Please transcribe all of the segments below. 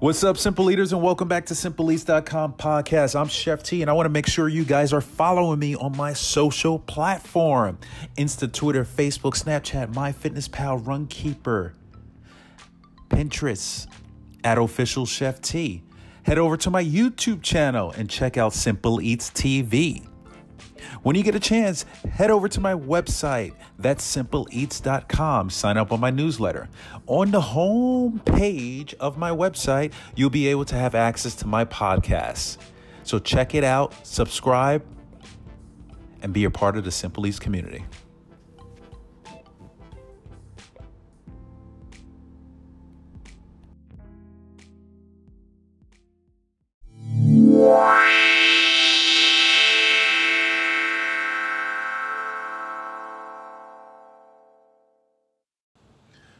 What's up, Simple Eaters, and welcome back to SimpleEats.com podcast. I'm Chef T, and I want to make sure you guys are following me on my social platform. Insta, Twitter, Facebook, Snapchat, MyFitnessPal, RunKeeper, Pinterest, at OfficialChefT. Head over to my YouTube channel and check out Simple Eats TV. When you get a chance, head over to my website. That's SimpleEats.com. Sign up on my newsletter. On the home page of my website, you'll be able to have access to my podcast. So check it out, subscribe, and be a part of the Simple Eats community.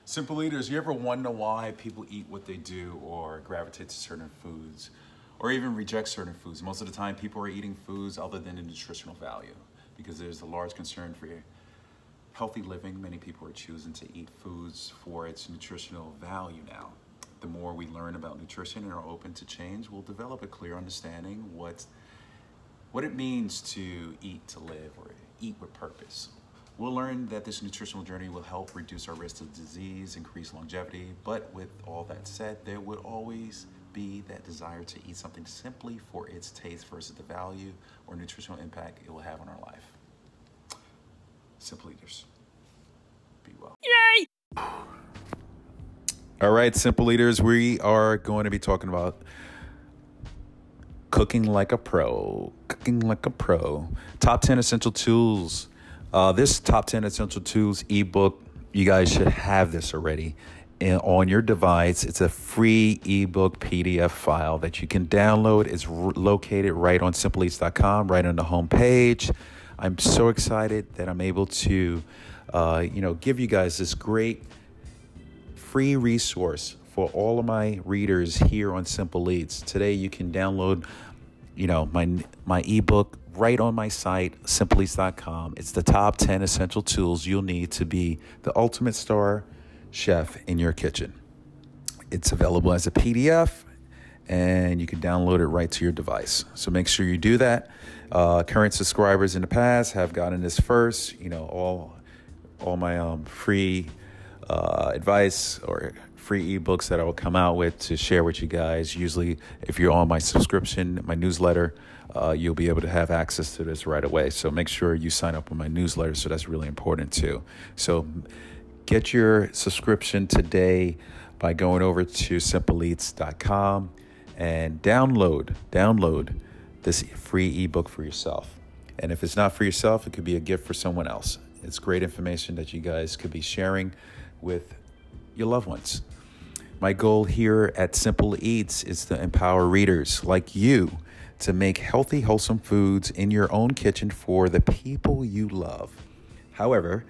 Simple Eaters, you ever wonder why people eat what they do or gravitate to certain foods or even reject certain foods? Most of the time, people are eating foods other than the nutritional value because there's a large concern for healthy living. Many people are choosing to eat foods for its nutritional value now. The more we learn about nutrition and are open to change, we'll develop a clear understanding what it means to eat to live or eat with purpose. We'll learn that this nutritional journey will help reduce our risk of disease, increase longevity, but with all that said, there would always be that desire to eat something simply for its taste versus the value or nutritional impact it will have on our life. Simple Eaters, be well. Yay! All right, Simple Eaters, we are going to be talking about cooking like a pro, top 10 essential tools. This Top 10 Essential Tools ebook, you guys should have this already on your device. It's a free ebook PDF file that you can download. It's located right on SimpleEats.com, right on the homepage. I'm so excited that I'm able to, give you guys this great free resource for all of my readers here on Simple Eats. Today, you can download, my ebook right on my site, SimpleEats.com. It's the top 10 essential tools you'll need to be the ultimate star chef in your kitchen. It's available as a PDF, and you can download it right to your device. So make sure you do that. Current subscribers in the past have gotten this first. All my free advice or free ebooks that I will come out with to share with you guys. Usually, if you're on my subscription, my newsletter, you'll be able to have access to this right away. So make sure you sign up on my newsletter. So that's really important too. So get your subscription today by going over to SimpleEats.com and download this free ebook for yourself. And if it's not for yourself, it could be a gift for someone else. It's great information that you guys could be sharing with your loved ones. My goal here at Simple Eats is to empower readers like you to make healthy, wholesome foods in your own kitchen for the people you love. However,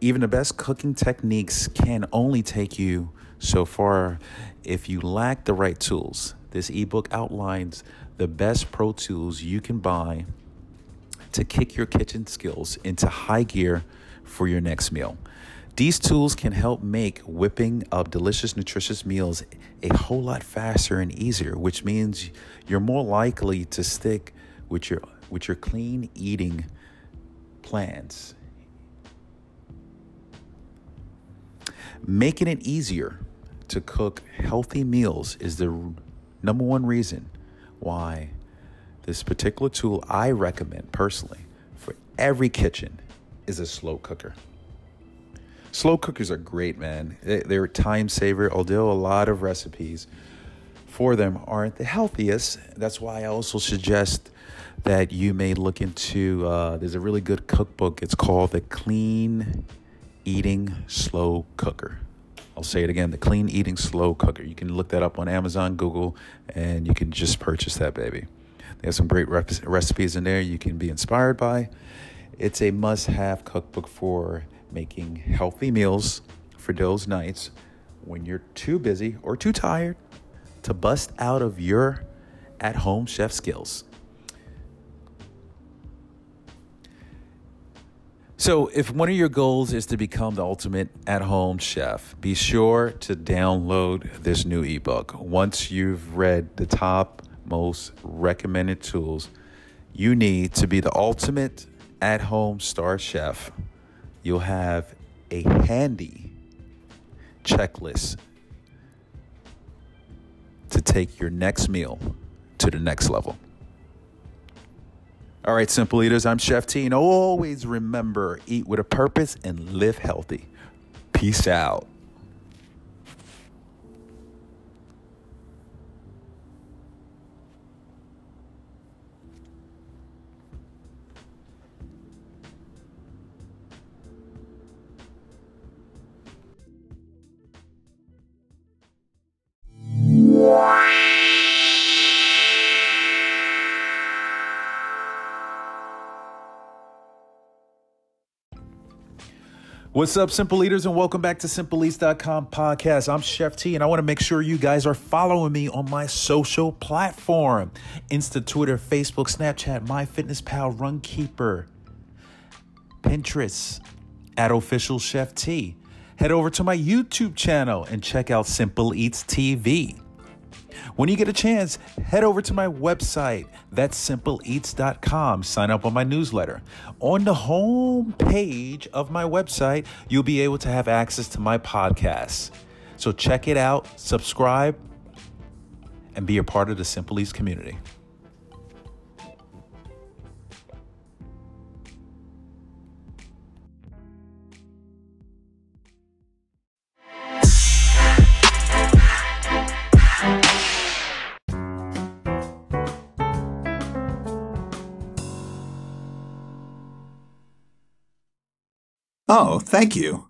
even the best cooking techniques can only take you so far if you lack the right tools. This ebook outlines the best pro tools you can buy to kick your kitchen skills into high gear for your next meal. These tools can help make whipping up delicious, nutritious meals a whole lot faster and easier, which means you're more likely to stick with your clean eating plans. Making it easier to cook healthy meals is the number one reason why this particular tool I recommend personally for every kitchen is a slow cooker. Slow cookers are great, man. They're a time saver, although a lot of recipes for them aren't the healthiest. That's why I also suggest that you may look into, there's a really good cookbook. It's called The Clean Eating Slow Cooker. I'll say it again, The Clean Eating Slow Cooker. You can look that up on Amazon, Google, and you can just purchase that baby. They have some great recipes in there you can be inspired by. It's a must-have cookbook for making healthy meals for those nights when you're too busy or too tired to bust out of your at-home chef skills. So if one of your goals is to become the ultimate at-home chef, be sure to download this new ebook. Once you've read the top most recommended tools you need to be the ultimate at-home star chef, you'll have a handy checklist to take your next meal to the next level. All right, Simple Eaters, I'm Chef T, and always remember, eat with a purpose and live healthy. Peace out. What's up, Simple Eaters, and welcome back to SimpleEats.com podcast. I'm Chef T, and I want to make sure you guys are following me on my social platform. Insta, Twitter, Facebook, Snapchat, MyFitnessPal, RunKeeper, Pinterest, at OfficialChefT. Head over to my YouTube channel and check out Simple Eats TV. When you get a chance, head over to my website. That's SimpleEats.com. Sign up on my newsletter. On the home page of my website, you'll be able to have access to my podcast. So check it out, subscribe, and be a part of the Simple Eats community. Oh, thank you.